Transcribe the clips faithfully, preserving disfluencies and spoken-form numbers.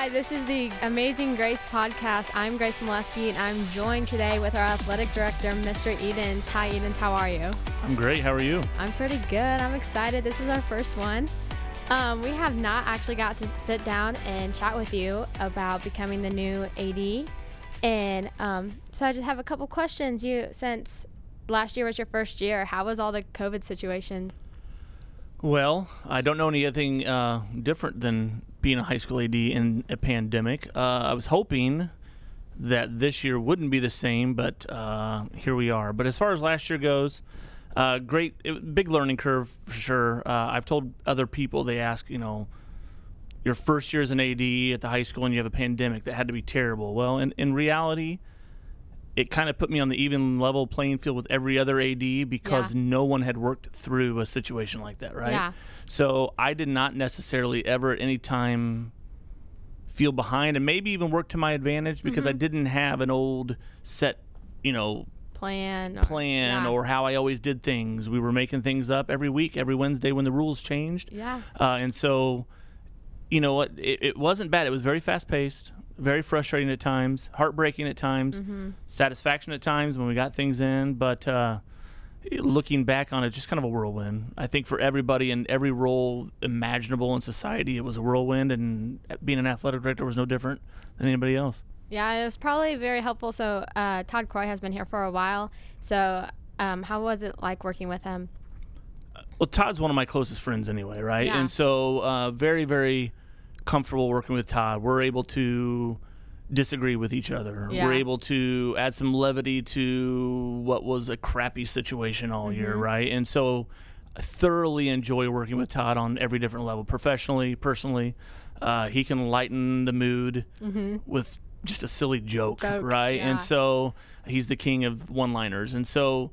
Hi, this is the Amazing Grace Podcast. I'm Grace Meluskey, and I'm joined today with our athletic director, Mister Edens. Hi, Edens. How are you? I'm great. How are you? I'm pretty good. I'm excited. This is our first one. Um, we have not actually got to sit down and chat with you about becoming the new A D. And um, so I just have a couple questions. You, since last year was your first year, how was all the COVID situation? Well, I don't know anything uh, different than being a high school A D in a pandemic. Uh, I was hoping that this year wouldn't be the same, but uh, here we are. But as far as last year goes, uh, great, it, big learning curve for sure. Uh, I've told other people, they ask, you know, your first year as an A D at the high school and you have a pandemic, that had to be terrible. Well, in, in reality, it kind of put me on the even level playing field with every other A D because yeah. no one had worked through a situation like that, right? Yeah. So I did not necessarily ever at any time feel behind, and maybe even work to my advantage because mm-hmm. I didn't have an old set, you know, plan, or, plan yeah. or how I always did things. We were making things up every week, every Wednesday when the rules changed. Yeah. Uh, and so, you know what, it, it wasn't bad. It was very fast paced. Very frustrating at times, heartbreaking at times, mm-hmm. satisfaction at times when we got things in. But uh, looking back on it, just kind of a whirlwind. I think for everybody in every role imaginable in society, it was a whirlwind, and being an athletic director was no different than anybody else. Yeah, it was probably very helpful. So uh, Todd Croy has been here for a while. So um, how was it like working with him? Well, Todd's one of my closest friends anyway, right? Yeah. And so uh, very, very... comfortable working with Todd. We're able to disagree with each other. Yeah. We're able to add some levity to what was a crappy situation all mm-hmm. year, right? And so I thoroughly enjoy working with Todd on every different level, professionally, personally. Uh, he can lighten the mood mm-hmm. with just a silly joke, joke right? Yeah. And so he's the king of one-liners. And so...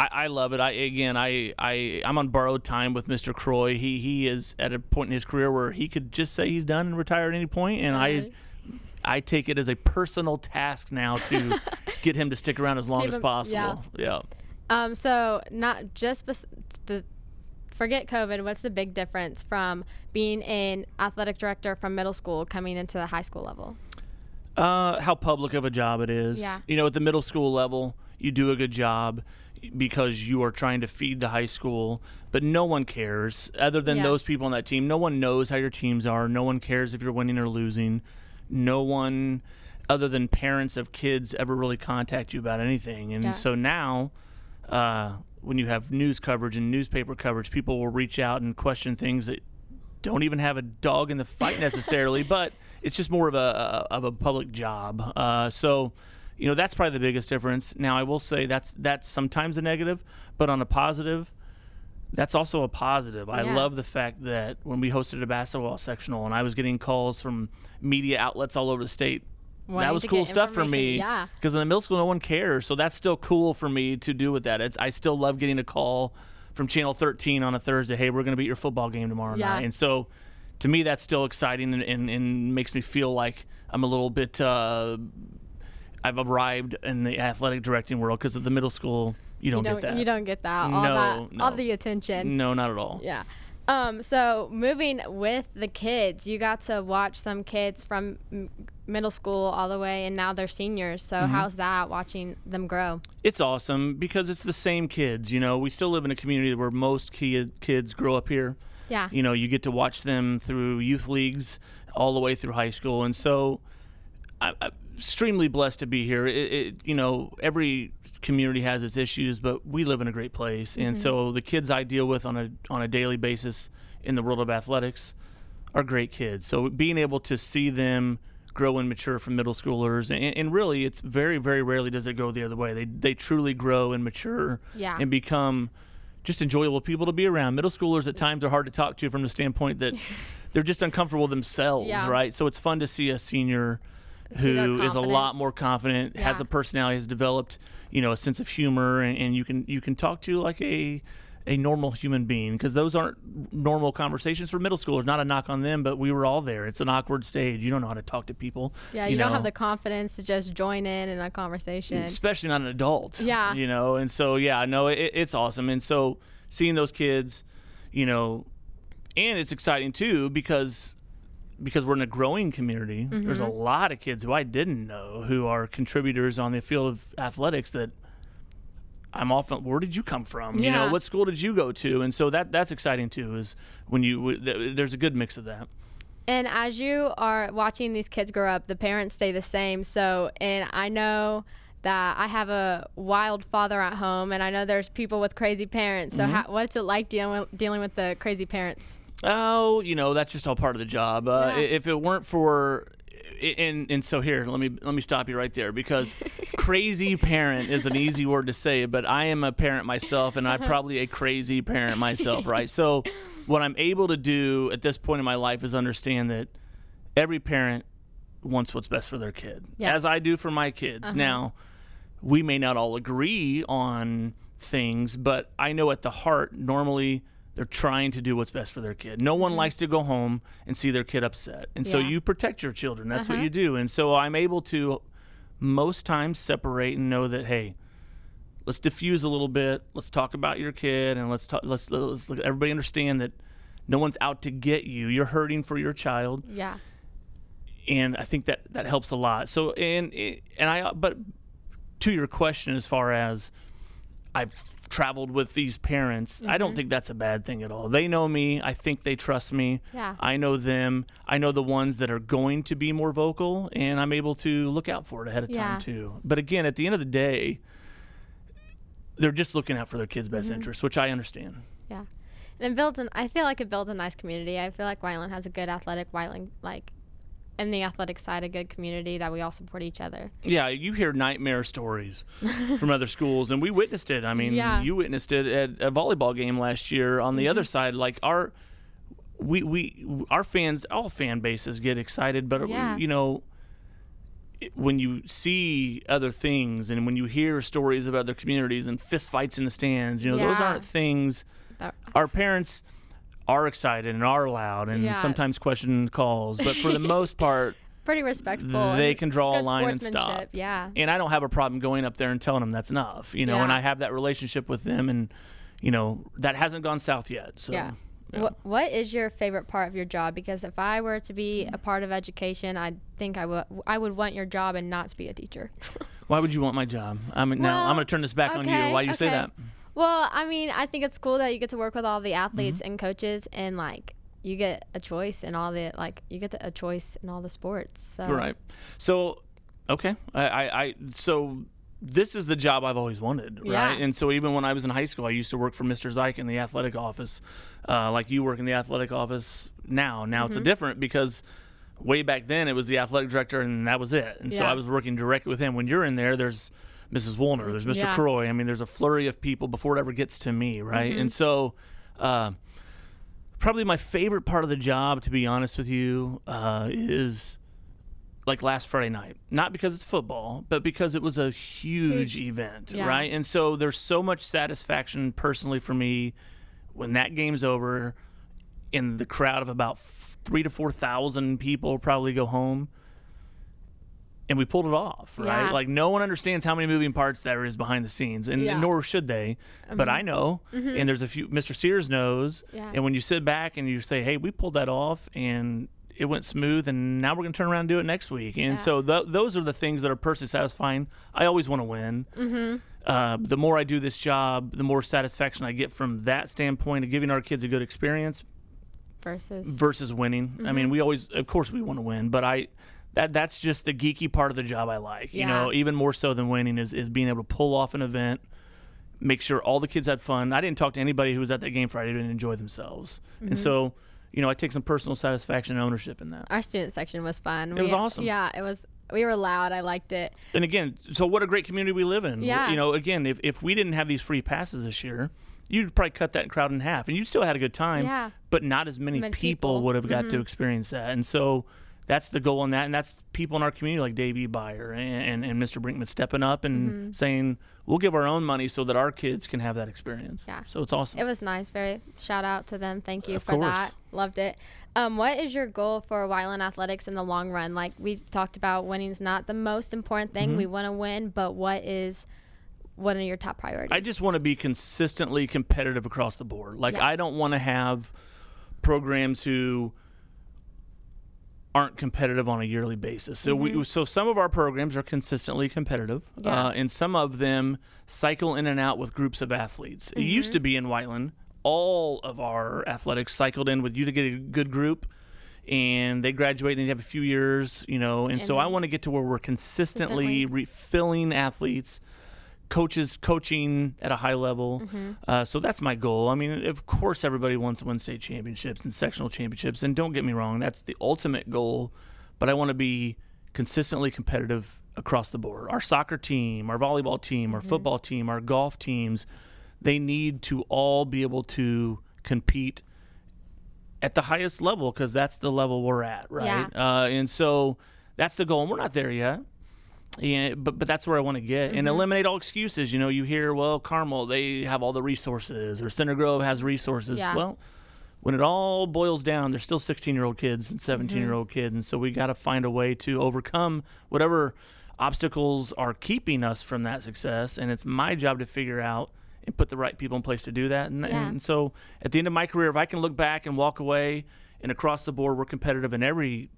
I, I love it. I again, I, I, I'm on borrowed time with Mister Croy. He he is at a point in his career where he could just say he's done and retire at any point, and I I take it as a personal task now to get him to stick around as long Keep as him, possible. Yeah. yeah. Um. So not just bes- to forget COVID. What's the big difference from being an athletic director from middle school coming into the high school level? Uh, how public of a job it is. Yeah. You know, at the middle school level, you do a good job because you are trying to feed the high school, but no one cares other than yeah. those people on that team. No one knows how your teams are. No one cares if you're winning or losing. No one other than parents of kids ever really contact you about anything. And yeah. so now uh, when you have news coverage and newspaper coverage, people will reach out and question things that don't even have a dog in the fight necessarily, but it's just more of a, a of a public job. Uh, so You know, that's probably the biggest difference. Now, I will say that's that's sometimes a negative, but on a positive, that's also a positive. Yeah. I love the fact that when we hosted a basketball sectional and I was getting calls from media outlets all over the state, Wanted that was cool stuff for me. Yeah. Because in the middle school, no one cares. So that's still cool for me to do with that. It's, I still love getting a call from Channel thirteen on a Thursday, hey, we're going to be at your football game tomorrow yeah. night. And so to me, that's still exciting and, and, and makes me feel like I'm a little bit... Uh, I've arrived in the athletic directing world because at the middle school, you don't, you don't get that. You don't get that. All, no, that, no. all the attention. No, not at all. Yeah. Um, so moving with the kids, you got to watch some kids from m- middle school all the way, and now they're seniors. So mm-hmm. how's that, watching them grow? It's awesome because it's the same kids. You know, we still live in a community where most kid, kids grow up here. Yeah. You know, you get to watch them through youth leagues all the way through high school. And so... I, I extremely blessed to be here. It, it, you know, every community has its issues, but we live in a great place. Mm-hmm. And so the kids I deal with on a on a daily basis in the world of athletics are great kids. So being able to see them grow and mature from middle schoolers, and, and really it's very, very rarely does it go the other way. They they truly grow and mature yeah. and become just enjoyable people to be around. Middle schoolers at times are hard to talk to from the standpoint that they're just uncomfortable themselves, yeah. right? So it's fun to see a senior who is a lot more confident, yeah. has a personality, has developed, you know, a sense of humor, and, and you can you can talk to like a a normal human being, because those aren't normal conversations for middle schoolers. Not a knock on them, but we were all there. It's an awkward stage. You don't know how to talk to people. Yeah, you, you know? Don't have the confidence to just join in in a conversation, especially not an adult. Yeah, you know, and so yeah, no, it, it's awesome, and so seeing those kids, you know, and it's exciting too because because we're in a growing community, mm-hmm. there's a lot of kids who I didn't know who are contributors on the field of athletics that I'm often, where did you come from? Yeah. You know, what school did you go to? And so that that's exciting too, is when you, there's a good mix of that. And as you are watching these kids grow up, the parents stay the same. So, and I know that I have a wild father at home, and I know there's people with crazy parents. So mm-hmm. how, what's it like dealing with, dealing with the crazy parents? Oh, you know, that's just all part of the job. Uh, yeah. If it weren't for, and and so here, let me let me stop you right there, because crazy parent is an easy word to say, but I am a parent myself, and I'm probably a crazy parent myself, right? So what I'm able to do at this point in my life is understand that every parent wants what's best for their kid, yeah. as I do for my kids. Uh-huh. Now, we may not all agree on things, but I know at the heart, normally, they're trying to do what's best for their kid. No one mm-hmm. likes to go home and see their kid upset. And yeah. so you protect your children. That's uh-huh. what you do. And so I'm able to most times separate and know that, hey, let's diffuse a little bit. Let's talk about your kid, and let's talk, let's, let's let everybody understand that no one's out to get you. You're hurting for your child. Yeah. And I think that that helps a lot. So and and I but to your question, as far as I've traveled with these parents, mm-hmm. I don't think that's a bad thing at all. They know me. I think they trust me. Yeah. I know them. I know the ones that are going to be more vocal, and I'm able to look out for it ahead of yeah. time too. But again, at the end of the day, they're just looking out for their kids' best mm-hmm. interests, which I understand. Yeah. And it builds an, I feel like it builds a nice community. I feel like Wyland has a good athletic, Wyland, like, and the athletic side, a good community that we all support each other. Yeah, you hear nightmare stories from other schools, and we witnessed it. I mean, yeah. you witnessed it at a volleyball game last year. On the mm-hmm. other side, like our we we our fans, all fan bases get excited, but yeah. you know, when you see other things and when you hear stories of other communities and fist fights in the stands, you know, yeah. those aren't things that- our parents are excited and are loud and yeah. sometimes question calls, but for the most part, pretty respectful. They can draw a line and stop. Yeah. And I don't have a problem going up there and telling them that's enough, you know. Yeah. And I have that relationship with them, and you know that hasn't gone south yet. So. Yeah. yeah. What What is your favorite part of your job? Because if I were to be a part of education, I think I would I would want your job and not to be a teacher. Why would you want my job? I'm well, now I'm gonna turn this back okay, on you. Why you okay. say that? Well, I mean, I think it's cool that you get to work with all the athletes mm-hmm. and coaches, and like you get a choice in all the like you get a choice in all the sports. So. Right. So, okay, I, I, I so this is the job I've always wanted, yeah. right? And so even when I was in high school, I used to work for Mister Zyke in the athletic office, uh, like you work in the athletic office now. Now mm-hmm. it's a different because way back then it was the athletic director, and that was it. And yeah. so I was working directly with him. When you're in there, there's Missus Warner, there's Mister Yeah. Croy. I mean, there's a flurry of people before it ever gets to me, right? Mm-hmm. And so uh, probably my favorite part of the job, to be honest with you, uh, is like last Friday night. Not because it's football, but because it was a huge, huge. event, yeah. right? And so there's so much satisfaction personally for me when that game's over and the crowd of about three to four thousand people probably go home. And we pulled it off, right? Yeah. Like, no one understands how many moving parts there is behind the scenes, and, yeah. and nor should they. I mean, but I know, mm-hmm. and there's a few, Mister Sears knows. Yeah. And when you sit back and you say, hey, we pulled that off, and it went smooth, and now we're going to turn around and do it next week. And yeah. so th- those are the things that are personally satisfying. I always want to win. Mm-hmm. Uh, the more I do this job, the more satisfaction I get from that standpoint of giving our kids a good experience. Versus? Versus winning. Mm-hmm. I mean, we always, of course we want to win, but I... That that's just the geeky part of the job I like, yeah. you know, even more so than winning is, is being able to pull off an event, make sure all the kids had fun. I didn't talk to anybody who was at that game Friday who didn't enjoy themselves. Mm-hmm. And so, you know, I take some personal satisfaction and ownership in that. Our student section was fun. It we, was awesome. Yeah, it was. We were loud. I liked it. And again, so what a great community we live in. Yeah. You know, again, if, if we didn't have these free passes this year, you'd probably cut that crowd in half and you still had a good time. Yeah. But not as many, many people, people would have got mm-hmm. to experience that. And so... that's the goal on that, and that's people in our community like Dave E. Beyer and, and, and Mister Brinkman stepping up and mm-hmm. saying, we'll give our own money so that our kids can have that experience. Yeah. So it's awesome. It was nice. Very shout out to them. Thank you of for course. That. Loved it. Um, what is your goal for Wyland Athletics in the long run? Like we've talked about, winning's not the most important thing. Mm-hmm. We want to win, but what is one of your top priorities? I just want to be consistently competitive across the board. Like yeah. I don't want to have programs who – aren't competitive on a yearly basis. So mm-hmm. we so some of our programs are consistently competitive, yeah. uh, and some of them cycle in and out with groups of athletes. Mm-hmm. It used to be in Whiteland, all of our athletics cycled in with you to get a good group, and they graduate and they have a few years, you know. And, and so I want to get to where we're consistently, consistently. refilling athletes, coaches coaching at a high level. Mm-hmm. Uh, so that's my goal. I mean, of course, everybody wants to win state championships and sectional championships. And don't get me wrong, that's the ultimate goal. But I want to be consistently competitive across the board. Our soccer team, our volleyball team, our mm-hmm. football team, our golf teams, they need to all be able to compete at the highest level because that's the level we're at, right? Yeah. Uh, and so that's the goal. And we're not there yet. Yeah, but but that's where I want to get mm-hmm. and eliminate all excuses. You know, you hear, well, Carmel, they have all the resources, or Center Grove has resources. Yeah. Well, when it all boils down, there's still sixteen-year-old kids and seventeen-year-old mm-hmm. kids, and so we got to find a way to overcome whatever obstacles are keeping us from that success. And it's my job to figure out and put the right people in place to do that. And, yeah. and so at the end of my career, if I can look back and walk away, and across the board, we're competitive in every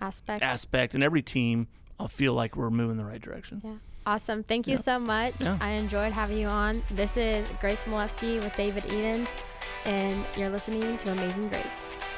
aspect, aspect and every team. I'll feel like we're moving in the right direction. Yeah. Awesome. Thank you yeah. so much. Yeah. I enjoyed having you on. This is Grace Meluskey with David Edens, and you're listening to Amazing Grace.